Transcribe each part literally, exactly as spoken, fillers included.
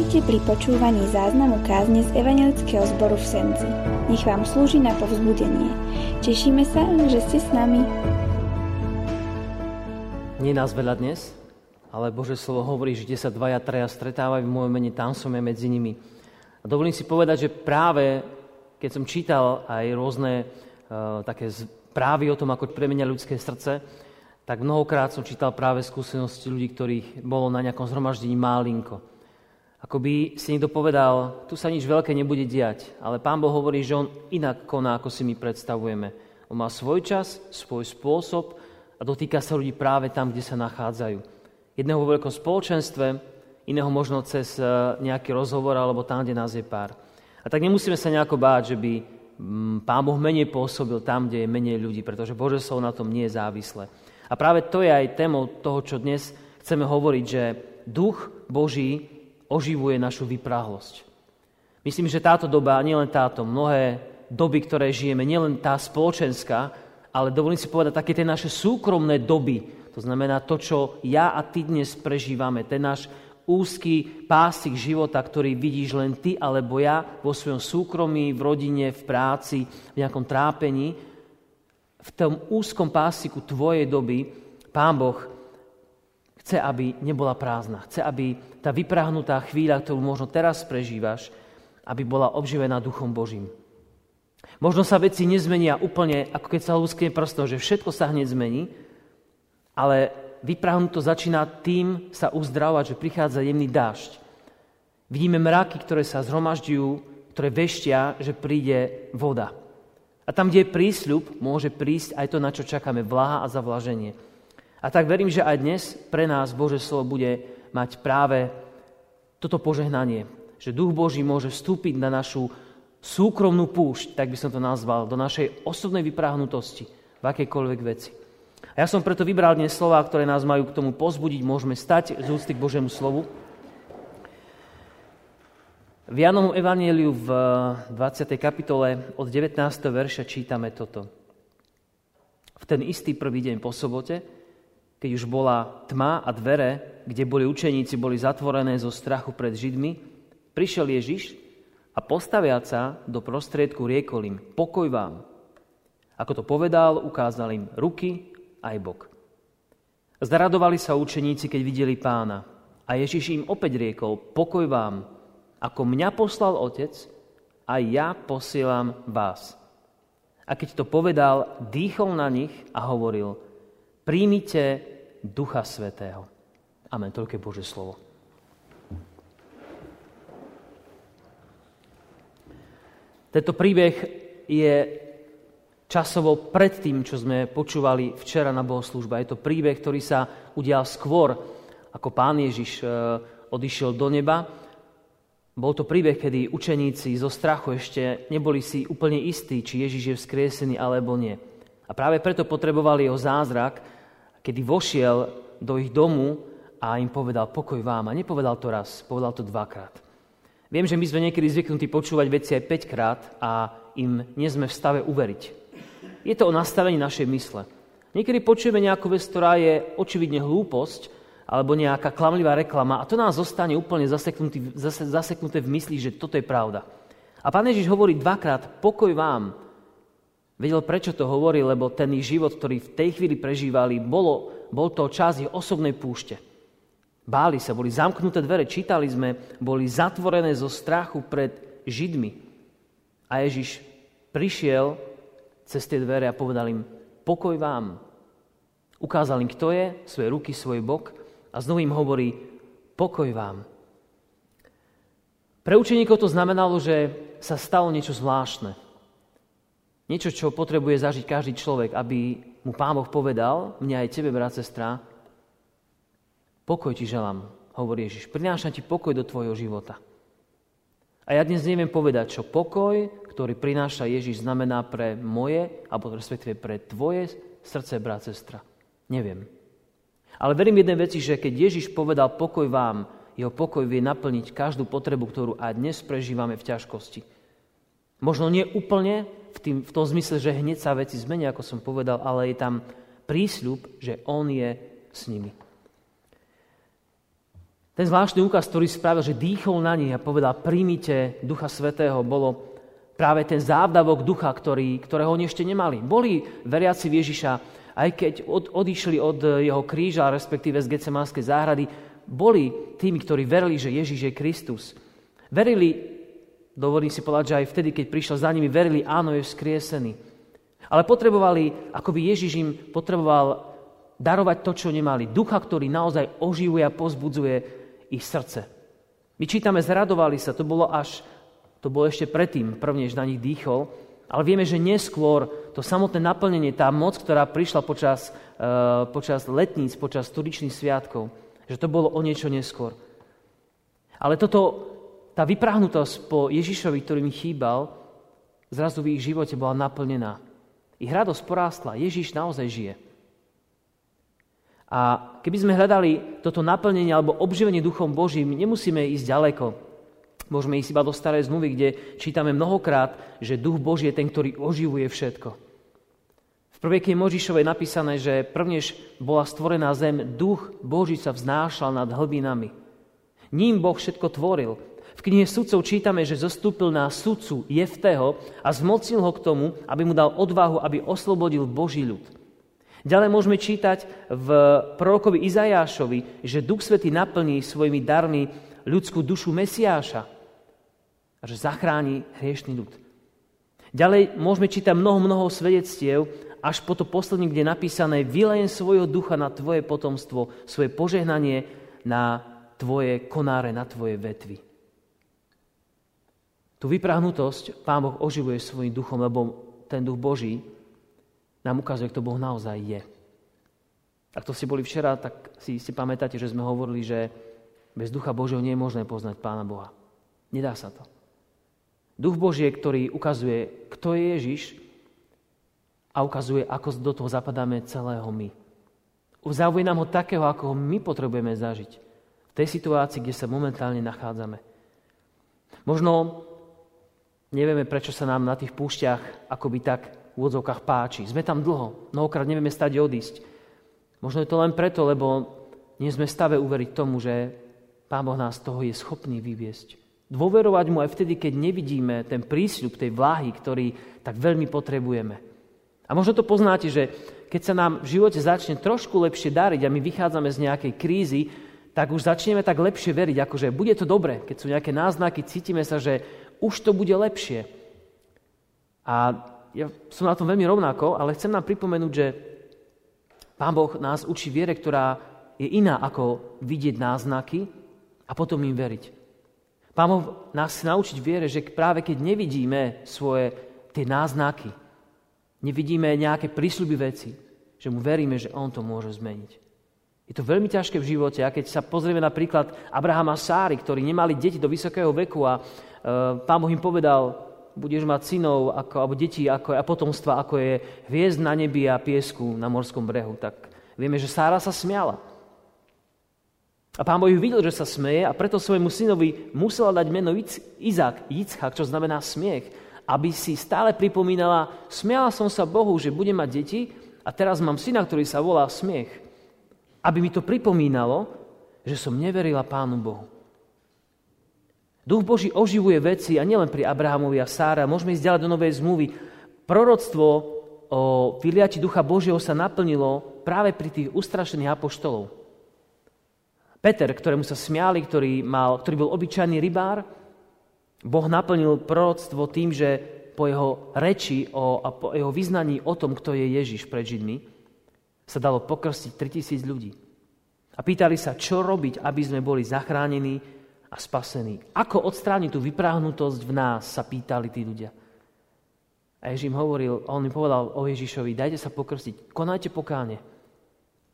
Vítajte pri počúvaní záznamu kázne z Evangelického zboru v Senci. Nech vám slúži na povzbudenie. Tešíme sa, že ste s nami. Nie nás veľa dnes, ale Božie slovo hovorí, že kde sa dvaja traja stretávajú v môjom mene, tam som ja medzi nimi. A dovolím si povedať, že práve keď som čítal aj rôzne uh, také správy o tom, ako premenia ľudské srdce, tak mnohokrát som čítal práve skúsenosti ľudí, ktorých bolo na nejakom zhromaždení málinko. Ako by si niekto povedal, tu sa nič veľké nebude diať, ale Pán Boh hovorí, že on inak koná, ako si my predstavujeme. On má svoj čas, svoj spôsob a dotýka sa ľudí práve tam, kde sa nachádzajú. Jedného vo veľkom spoločenstve, iného možno cez nejaký rozhovor alebo tam, kde nás je pár. A tak nemusíme sa nejako báť, že by Pán Boh menej pôsobil tam, kde je menej ľudí, pretože Božie slovo na tom nie je závislé. A práve to je aj témou toho, čo dnes chceme hovoriť, že Duch Boží oživuje našu vypráhlosť. Myslím, že táto doba, a nielen táto, mnohé doby, ktoré žijeme, nielen tá spoločenská, ale dovolím si povedať, také tie naše súkromné doby, to znamená to, čo ja a ty dnes prežívame, ten náš úzky pásik života, ktorý vidíš len ty alebo ja vo svojom súkromí, v rodine, v práci, v nejakom trápení, v tom úzkom pásiku tvojej doby Pán Boh chce, aby nebola prázdna. Chce, aby tá vyprahnutá chvíľa, ktorú možno teraz prežívaš, aby bola obživená Duchom Božím. Možno sa veci nezmenia úplne, ako keď sa luskne prstom, že všetko sa hneď zmení, ale vyprahnuto začína tým sa uzdravovať, že prichádza jemný dážď. Vidíme mraky, ktoré sa zhromažďujú, ktoré veštia, že príde voda. A tam, kde je prísľub, môže prísť aj to, na čo čakáme, vláha a zavlaženie. A tak verím, že aj dnes pre nás Božie slovo bude mať práve toto požehnanie, že Duch Boží môže vstúpiť na našu súkromnú púšť, tak by som to nazval, do našej osobnej vypráhnutosti v akejkoľvek veci. A ja som preto vybral dnes slová, ktoré nás majú k tomu pozbudiť, môžeme stať z úcty k Božiemu slovu. V Jánovom evanjeliu v dvadsiatej kapitole od devätnásteho verša čítame toto. V ten istý prvý deň po sobote, keď už bola tma a dvere, kde boli učeníci, boli zatvorené zo strachu pred Židmi, prišiel Ježiš a postaviac sa do prostriedku riekol im, pokoj vám. Ako to povedal, ukázal im ruky aj bok. Zradovali sa učeníci, keď videli Pána. A Ježiš im opäť riekol, pokoj vám. Ako mňa poslal Otec, aj ja posielam vás. A keď to povedal, dýchol na nich a hovoril, príjmite Ducha Svätého. Amen. Toľké Božie slovo. Tento príbeh je časovo pred tým, čo sme počúvali včera na bohoslúžbe. Je to príbeh, ktorý sa udial skôr, ako Pán Ježiš odišiel do neba. Bol to príbeh, kedy učeníci zo strachu ešte neboli si úplne istí, či Ježiš je vzkriesený alebo nie. A práve preto potrebovali jeho zázrak, kedy vošiel do ich domu a im povedal pokoj vám. A nepovedal to raz, povedal to dvakrát. Viem, že my sme niekedy zvyknutí počúvať veci aj päťkrát a im nie sme v stave uveriť. Je to o nastavení našej mysle. Niekedy počujeme nejakú vec, ktorá je očividne hlúposť alebo nejaká klamlivá reklama a to nás zostane úplne zase, zaseknuté v mysli, že toto je pravda. A Pán Ježiš hovorí dvakrát pokoj vám. Vedel, prečo to hovorí, lebo ten ich život, ktorý v tej chvíli prežívali, bolo, bol to čas ich osobnej púšte. Báli sa, boli zamknuté dvere, čítali sme, boli zatvorené zo strachu pred Židmi. A Ježiš prišiel cez tie dvere a povedal im, pokoj vám. Ukázal im, kto je, svoje ruky, svoj bok a znovu im hovorí, pokoj vám. Pre učeníkov to znamenalo, že sa stalo niečo zvláštne. Niečo, čo potrebuje zažiť každý človek, aby mu Pán Boh povedal, mňa aj tebe, brat, sestra, pokoj ti želám, hovorí Ježiš. Prinášam ti pokoj do tvojho života. A ja dnes neviem povedať, čo pokoj, ktorý prináša Ježiš, znamená pre moje, alebo respektíve pre tvoje srdce, brat, sestra. Neviem. Ale verím jednej veci, že keď Ježiš povedal pokoj vám, jeho pokoj vie naplniť každú potrebu, ktorú aj dnes prežívame v ťažkosti. Možno nie úplne, V, tým, v tom zmysle, že hneď sa veci zmenia, ako som povedal, ale je tam prísľub, že on je s nimi. Ten zvláštny úkaz, ktorý spravil, že dýchol na nich a povedal, príjmite Ducha Svätého, bolo práve ten závdavok ducha, ktorý, ktorého oni ešte nemali. Boli veriaci v Ježiša, aj keď od, odišli od jeho kríža, respektíve z Getsemanskej záhrady, boli tými, ktorí verili, že Ježiš je Kristus. Verili, dovolím si povedať, že aj vtedy, keď prišiel za nimi, verili, áno, je vzkriesený. Ale potrebovali, ako by Ježiš im potreboval darovať to, čo nemali. Ducha, ktorý naozaj oživuje a pozbudzuje ich srdce. My čítame, zradovali sa, to bolo až... To bolo ešte predtým, prvnež na nich dýchol, ale vieme, že neskôr to samotné naplnenie, tá moc, ktorá prišla počas, uh, počas letníc, počas tradičných sviatkov, že to bolo o niečo neskôr. Ale toto, tá vyprahnutosť po Ježišovi, ktorý mi chýbal, zrazu v ich živote bola naplnená. Ich radosť porástla, Ježiš naozaj žije. A keby sme hľadali toto naplnenie alebo obživenie Duchom Božím, nemusíme ísť ďaleko. Môžeme ísť iba do Starej zmluvy, kde čítame mnohokrát, že Duch Boží je ten, ktorý oživuje všetko. V prvej knihe Mojžišovej je napísané, že prvnež bola stvorená zem, Duch Boží sa vznášal nad hlbinami. Ním Boh všetko tvoril. V knihe Sudcov čítame, že zostúpil na sudcu Jeftého a zmocnil ho k tomu, aby mu dal odvahu, aby oslobodil Boží ľud. Ďalej môžeme čítať v prorokovi Izajášovi, že Duch Svätý naplní svojimi darmi ľudskú dušu Mesiáša. A že zachráni hriešný ľud. Ďalej môžeme čítať mnoho, mnoho svedectiev, až po to poslední, kde je napísané vylejem svojho ducha na tvoje potomstvo, svoje požehnanie na tvoje konáre, na tvoje vetvy. Tu vyprahnutosť Pán Boh oživuje svojím duchom, lebo ten duch Boží nám ukazuje, kto Boh naozaj je. Ak to ste boli včera, tak si, si pamätáte, že sme hovorili, že bez ducha Božieho nie je možné poznať Pána Boha. Nedá sa to. Duch Boží, ktorý ukazuje, kto je Ježiš a ukazuje, ako do toho zapadáme celého my. Uzavuje nám ho takého, ako ho my potrebujeme zažiť. V tej situácii, kde sa momentálne nachádzame. Možno nevieme, prečo sa nám na tých púšťach akoby tak v odzovkách páči. Sme tam dlho, mnohokrát nevieme stať odísť. Možno je to len preto, lebo nie sme v stave uveriť tomu, že Pán Boh nás toho je schopný vyviesť. Dôverovať mu aj vtedy, keď nevidíme ten prísľub tej vláhy, ktorý tak veľmi potrebujeme. A možno to poznáte, že keď sa nám v živote začne trošku lepšie dariť a my vychádzame z nejakej krízy, tak už začneme tak lepšie veriť, akože bude to dobre, keď sú nejaké náznaky, cítime sa, že už to bude lepšie. A ja som na tom veľmi rovnako, ale chcem nám pripomenúť, že Pán Boh nás učí viere, ktorá je iná ako vidieť náznaky a potom im veriť. Pán Boh nás chce naučiť viere, že práve keď nevidíme svoje tie náznaky, nevidíme nejaké prísľuby veci, že mu veríme, že on to môže zmeniť. Je to veľmi ťažké v živote a keď sa pozrieme napríklad Abrahama a Sáry, ktorí nemali deti do vysokého veku a e, Pán Boh im povedal, budeš mať synov ako, alebo deti ako, a potomstva, ako je hviezd na nebi a piesku na morskom brehu. Tak vieme, že Sára sa smiala. A Pán Boh videl, že sa smeje a preto svojemu synovi musela dať meno Izák, Jicchak, čo znamená smiech, aby si stále pripomínala, smiala som sa Bohu, že budem mať deti a teraz mám syna, ktorý sa volá smiech. Aby mi to pripomínalo, že som neverila Pánu Bohu. Duch Boží oživuje veci a nielen pri Abrahamovi a Sáre. Môžeme ísť ďalej do Novej zmluvy. Proroctvo o vyliati Ducha Božieho sa naplnilo práve pri tých ustrašených apoštolov. Peter, ktorému sa smiali, ktorý, mal, ktorý bol obyčajný rybár, Boh naplnil proroctvo tým, že po jeho reči o, a po jeho vyznaní o tom, kto je Ježiš pred Židmi, sa dalo pokrstiť tritisíc ľudí. A pýtali sa, čo robiť, aby sme boli zachránení a spasení. Ako odstrániť tú vypráhnutosť v nás, sa pýtali tí ľudia. A Ježiš im hovoril, on im povedal o Ježišovi, dajte sa pokrstiť, konajte pokánie,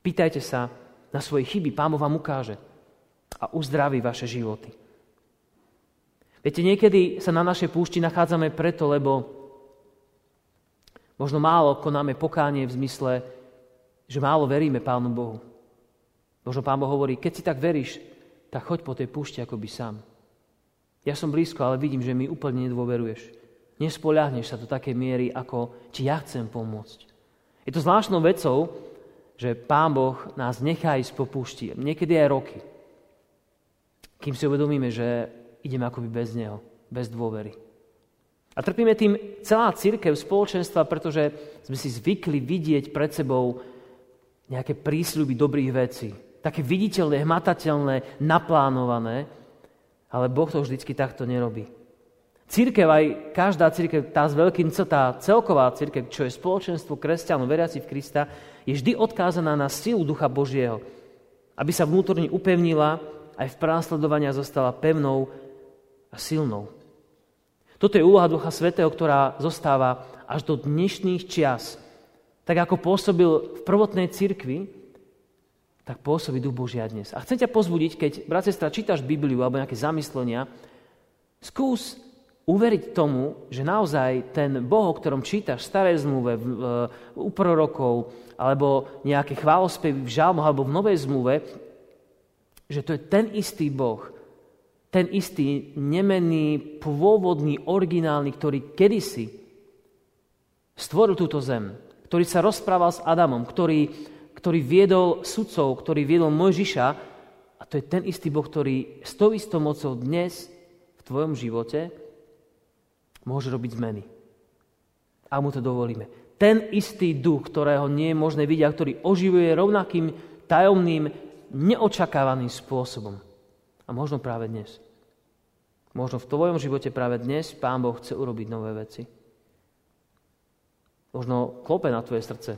pýtajte sa na svoje chyby, Pán Boh vám ukáže a uzdraví vaše životy. Viete, niekedy sa na našej púšti nachádzame preto, lebo možno málo konáme pokánie v zmysle, že málo veríme Pánu Bohu. Možno Pán Boh hovorí, keď si tak veríš, tak choď po tej púšti akoby sám. Ja som blízko, ale vidím, že mi úplne nedôveruješ. Nespoľahneš sa do takej miery, ako ti ja chcem pomôcť. Je to zvláštnou vecou, že Pán Boh nás nechá ísť po púšti, niekedy aj roky. kým si uvedomíme, že ideme akoby bez neho, bez dôvery. A trpíme tým celá cirkev, spoločenstva, pretože sme si zvykli vidieť pred sebou nejaké prísľuby dobrých vecí. Také viditeľné, hmatateľné, naplánované, ale Boh to vždycky takto nerobí. Cirkev, aj každá cirkev, tá s veľkým C, tá celková cirkev, čo je spoločenstvo kresťanov, veriaci v Krista, je vždy odkázaná na silu Ducha Božieho, aby sa vnútorne upevnila, aj v prenasledovania zostala pevnou a silnou. Toto je úloha Ducha Svätého, ktorá zostáva až do dnešných čias. Tak ako pôsobil v prvotnej cirkvi, tak pôsobí Duch Božia dnes. A chcem ťa pozbudiť, keď, brat, sestra, čítaš Bibliu alebo nejaké zamyslenia, skús uveriť tomu, že naozaj ten Boh, o ktorom čítaš v Starej zmluve, u prorokov, alebo nejaké chválospevy v žalmoch, alebo v Novej zmluve, že to je ten istý Boh, ten istý nemenný, pôvodný, originálny, ktorý kedysi stvoril túto zem, ktorý sa rozprával s Adamom, ktorý, ktorý viedol sudcov, ktorý viedol Mojžiša, a to je ten istý Boh, ktorý s tou istou mocou dnes v tvojom živote môže robiť zmeny. A mu to dovolíme. Ten istý duch, ktorého nie je možné vidieť, ktorý oživuje rovnakým, tajomným, neočakávaným spôsobom. A možno práve dnes. Možno v tvojom živote práve dnes Pán Boh chce urobiť nové veci. Možno klope na tvoje srdce.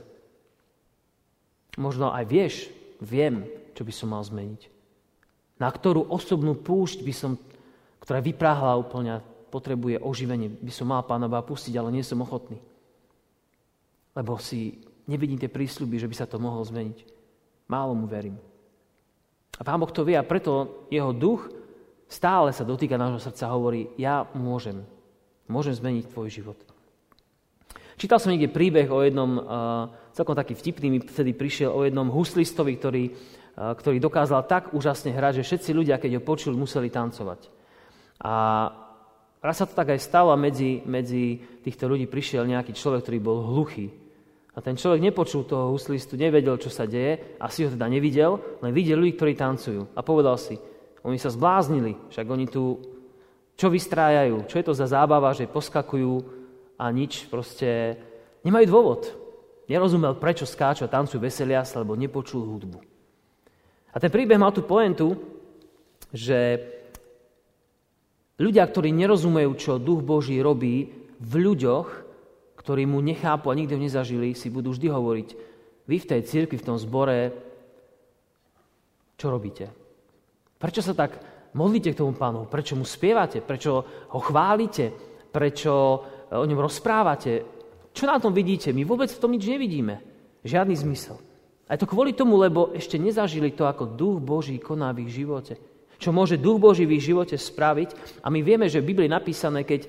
Možno aj vieš, viem, čo by som mal zmeniť. Na ktorú osobnú púšť by som, ktorá vypráhla úplne, potrebuje oživenie, by som mal Pána Boha pustiť, ale nie som ochotný. Lebo si nevidím tie prísľuby, že by sa to mohlo zmeniť. Málo mu verím. A Pán Boh to vie, a preto jeho duch stále sa dotýka nášho srdca a hovorí, ja môžem. Môžem zmeniť tvoj život. Čítal som niekde príbeh o jednom, celkom taký vtipný, mi vtedy prišiel, o jednom huslistovi, ktorý, ktorý dokázal tak úžasne hrať, že všetci ľudia, keď ho počuli, museli tancovať. A raz sa to tak aj stalo a medzi, medzi týchto ľudí prišiel nejaký človek, ktorý bol hluchý. A ten človek nepočul toho huslistu, nevedel, čo sa deje, asi ho teda nevidel, len videl ľudí, ktorí tancujú. A povedal si, oni sa zbláznili, však oni tu čo vystrájajú, čo je to za zábava, že poskakujú a nič, proste nemajú dôvod. Nerozumel, prečo skáču a tancujú, veselia sa, lebo nepočul hudbu. A ten príbeh mal tú pointu, že ľudia, ktorí nerozumejú, čo Duch Boží robí v ľuďoch, ktorí mu nechápu a nikdy ho nezažili, si budú vždy hovoriť, vy v tej cirkvi, v tom zbore, čo robíte? Prečo sa tak modlíte k tomu Pánu? Prečo mu spievate? Prečo ho chválite? Prečo o ňom rozprávate? Čo na tom vidíte? My vôbec v tom nič nevidíme. Žiadny zmysel. A je to kvôli tomu, lebo ešte nezažili to, ako Duch Boží koná v ich živote. Čo môže Duch Boží v ich živote spraviť. A my vieme, že v Biblii napísané, keď,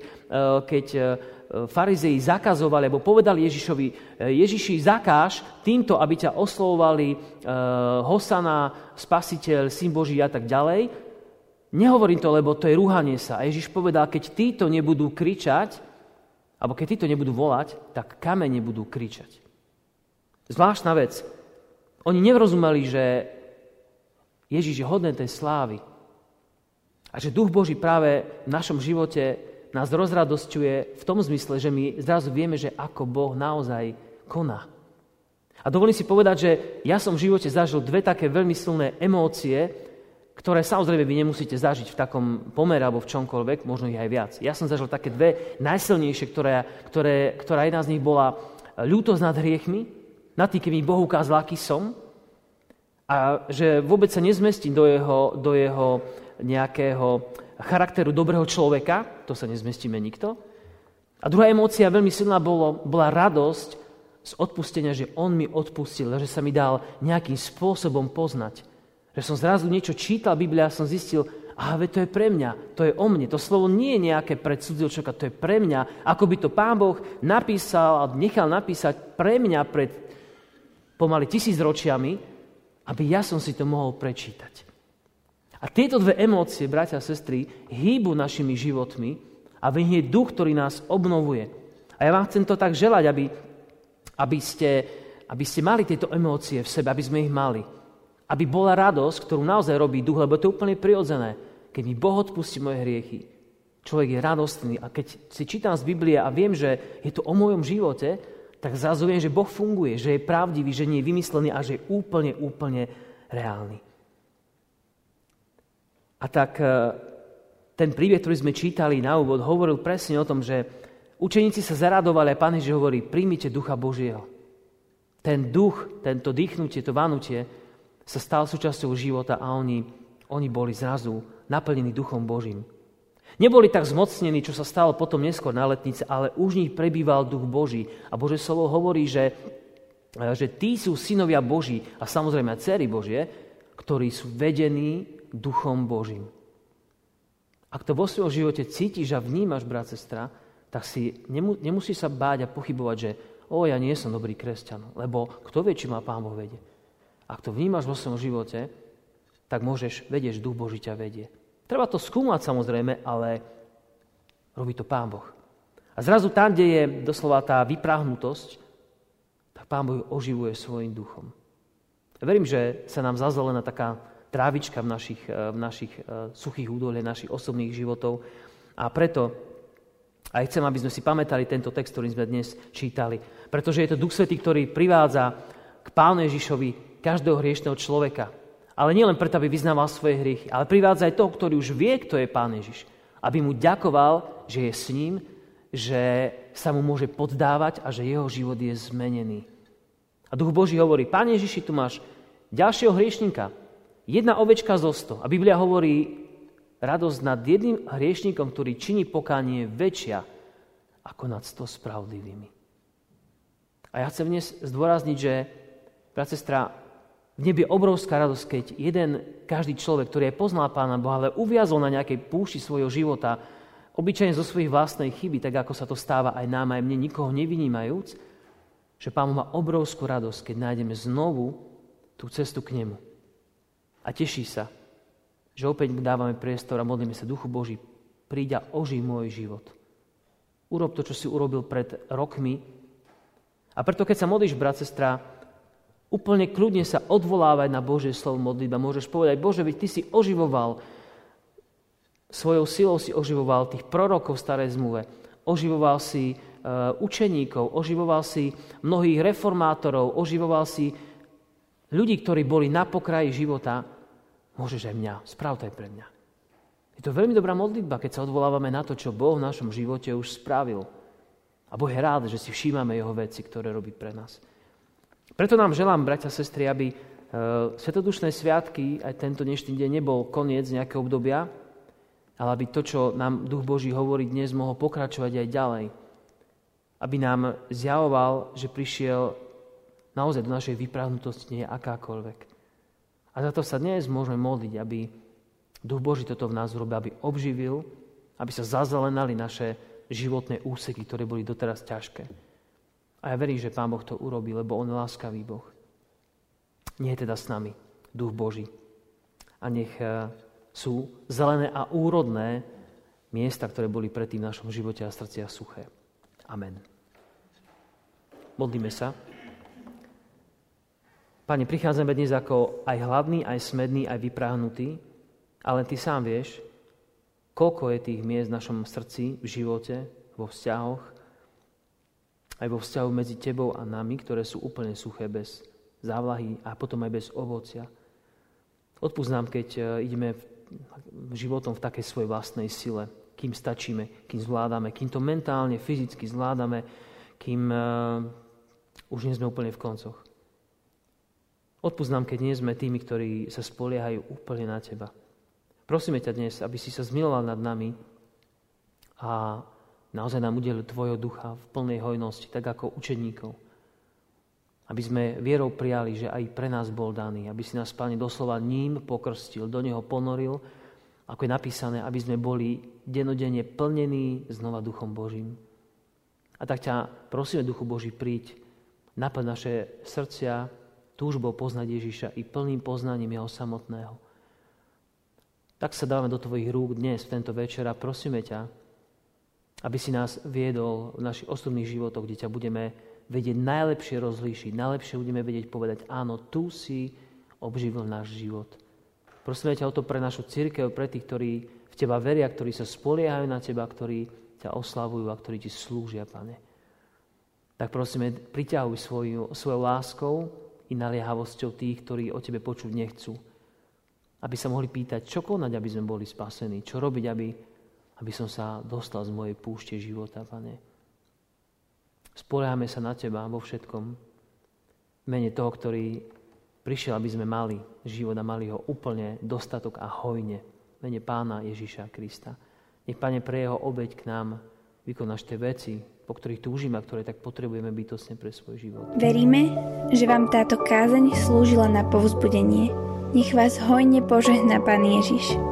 keď farizei zakazovali, alebo povedali Ježišovi, Ježiši, zakáž týmto, aby ťa oslovovali Hosana, Spasiteľ, Syn Boží a tak ďalej. Nehovorím to, lebo to je rúhanie sa. A Ježiš povedal, keď títo nebudú kričať, alebo keď títo nebudú volať, tak kamene budú kričať. Zvláštna vec. Oni nerozumeli, že Ježiš je hodný tej slávy. A že Duch Boží práve v našom živote nás rozradosťuje v tom zmysle, že my zrazu vieme, že ako Boh naozaj koná. A dovolím si povedať, že ja som v živote zažil dve také veľmi silné emócie, ktoré samozrejme vy nemusíte zažiť v takom pomere alebo v čomkoľvek, možno ich aj viac. Ja som zažil také dve najsilnejšie, ktoré, ktoré, ktorá jedna z nich bola ľútosť nad hriechmi, nad tým, keď mi Boh ukázal, aký som, a že vôbec sa nezmestí do jeho, do jeho nejakého charakteru dobrého človeka, to sa nezmestíme nikto. A druhá emócia veľmi silná bolo, bola radosť z odpustenia, že on mi odpustil, že sa mi dal nejakým spôsobom poznať. Že som zrazu niečo čítal Biblia a som zistil, aha, veď to je pre mňa, to je o mne. To slovo nie je nejaké pre cudzieho človeka, to je pre mňa. Ako by to Pán Boh napísal a nechal napísať pre mňa pred pomaly tisícročiami, aby ja som si to mohol prečítať. A tieto dve emócie, bratia a sestry, hýbu našimi životmi a v nich je duch, ktorý nás obnovuje. A ja vám chcem to tak želať, aby, aby, ste, aby ste mali tieto emócie v sebe, aby sme ich mali. Aby bola radosť, ktorú naozaj robí duch, lebo to je úplne prirodzené. Keď mi Boh odpustí moje hriechy, človek je radostný. A keď si čítam z Biblie a viem, že je to o mojom živote, tak zrazu viem, že Boh funguje, že je pravdivý, že nie je vymyslený a že je úplne, úplne reálny. A tak ten príbeh, ktorý sme čítali na úvod, hovoril presne o tom, že učeníci sa zaradovali a Pán Ježiš hovorí, príjmite Ducha Božieho. Ten duch, tento dýchnutie, to vanutie sa stal súčasťou života a oni, oni boli zrazu naplnení Duchom Božím. Neboli tak zmocnení, čo sa stalo potom neskôr na letnice, ale už v nich prebýval Duch Boží. A Božie slovo hovorí, že, že tí sú synovia Boží a samozrejme aj dcery Božie, ktorí sú vedení Duchom Božím. Ak to vo svojom živote cítiš a vnímaš, brat, sestra, tak si nemusíš sa báť a pochybovať, že o, ja nie som dobrý kresťan, lebo kto vie, či má Pán Boh vedie. Ak to vnímaš vo svojom živote, tak môžeš vedieť, že Duch Boží ťa vedie. Treba to skúmať samozrejme, ale robí to Pán Boh. A zrazu tam, kde je doslova tá vyprahnutosť, tak Pán Boh oživuje svojim duchom. Verím, že sa nám zazelená taká trávička v našich, v našich suchých údoliach, našich osobných životov. A preto a chcem, aby sme si pamätali tento text, ktorý sme dnes čítali. Pretože je to Duch Svätý, ktorý privádza k Pánu Ježišovi každého hriešného človeka. Ale nielen preto, aby vyznával svoje hriechy, ale privádza aj toho, ktorý už vie, kto je Pán Ježiš. Aby mu ďakoval, že je s ním, že sa mu môže poddávať a že jeho život je zmenený. A Duch Boží hovorí, Páne Ježiši, tu máš ďalšieho hriešníka. Jedna ovečka zo sto. A Biblia hovorí, radosť nad jedným hriešnikom, ktorý činí pokánie, je väčšia ako nad sto spravodlivými. A ja chcem dnes zdôrazniť, že, brat, sestra, v nebi je obrovská radosť, keď jeden, každý človek, ktorý aj poznal Pána Boha, ale uviazol na nejakej púši svojho života, obyčajne zo svojich vlastnej chyby, tak ako sa to stáva aj nám, aj mne, nikoho nevinímajúc, že Pán má obrovskú radosť, keď nájdeme znovu tú cestu k nemu. A teší sa, že opäť dávame priestor a modlíme sa, Duchu Boží, príď a oživ môj život. Urob to, čo si urobil pred rokmi. A preto, keď sa modlíš, brat, sestra, úplne kľudne sa odvolávať na Božie slovo modlitba. Môžeš povedať, Bože, veď Ty si oživoval, svojou silou si oživoval tých prorokov v starej zmluve. Oživoval si uh, učeníkov, oživoval si mnohých reformátorov, oživoval si ľudí, ktorí boli na pokraji života. Môžeš aj mňa, správ to aj pre mňa. Je to veľmi dobrá modlitba, keď sa odvolávame na to, čo Boh v našom živote už spravil. A Boh je rád, že si všímame jeho veci, ktoré robí pre nás. Preto nám želám, bratia a sestry, aby e, svetodušné sviatky, aj tento dnešný deň nebol koniec nejakého obdobia, ale aby to, čo nám Duch Boží hovorí dnes, mohol pokračovať aj ďalej. Aby nám zjavoval, že prišiel naozaj do našej vyprahnutosti, nie akákoľvek. A za to sa dnes môžeme modliť, aby Duch Boží toto v nás urobil, aby obživil, aby sa zazelenali naše životné úseky, ktoré boli doteraz ťažké. A ja verím, že Pán Boh to urobí, lebo On je láskavý Boh. Nie je teda s nami Duch Boží. A nech sú zelené a úrodné miesta, ktoré boli predtým v našom živote a srdcia suché. Amen. Modlíme sa. Pane, prichádzame dnes ako aj hladný, aj smedný, aj vyprahnutý, ale Ty sám vieš, koľko je tých miest v našom srdci, v živote, vo vzťahoch, aj vo vzťahu medzi Tebou a nami, ktoré sú úplne suché, bez závlahy a potom aj bez ovocia. Odpusť nám, keď ideme životom v takej svojej vlastnej sile, kým stačíme, kým zvládame, kým to mentálne, fyzicky zvládame, kým uh, už nie sme úplne v koncoch. Odpusť nám, keď nie sme tými, ktorí sa spoliehajú úplne na Teba. Prosíme ťa dnes, aby si sa zmiloval nad nami a naozaj nám udelil Tvojho ducha v plnej hojnosti, tak ako učeníkov. Aby sme vierou prijali, že aj pre nás bol daný. Aby si nás, Pane, doslova ním pokrstil, do Neho ponoril, ako je napísané, aby sme boli denodenne plnení znova Duchom Božím. A tak ťa prosíme, Duchu Boží, príď, naplň naše srdcia túžbou poznať Ježiša i plným poznaním Jeho samotného. Tak sa dáme do Tvojich rúk dnes, v tento večer a prosíme ťa, aby si nás viedol v našich osobných životoch, kde ťa budeme vedieť najlepšie rozlíšiť, najlepšie budeme vedieť povedať, áno, tu si obživil náš život. Prosíme ťa o to pre našu cirkev, pre tých, ktorí v teba veria, ktorí sa spoliehajú na teba, ktorí ťa oslavujú a ktorí ti slúžia, Pane. Tak prosíme, priťahuj svoju, svojou láskou i naliehavosťou tých, ktorí o tebe počuť nechcú. Aby sa mohli pýtať, čo konať, aby sme boli spasení, čo robiť, aby, aby som sa dostal z mojej púšte života, Pane. Spoliehame sa na teba vo všetkom. V mene toho, ktorý prišiel, aby sme mali život a mali ho úplne dostatok a hojne. Mene Pána Ježiša Krista. Nech, Pane, pre jeho obeť k nám vykonáš tie veci, po ktorých túžime a ktoré tak potrebujeme bytostne pre svoj život. Veríme, že vám táto kázeň slúžila na povzbudenie. Nech vás hojne požehná Pán Ježiš.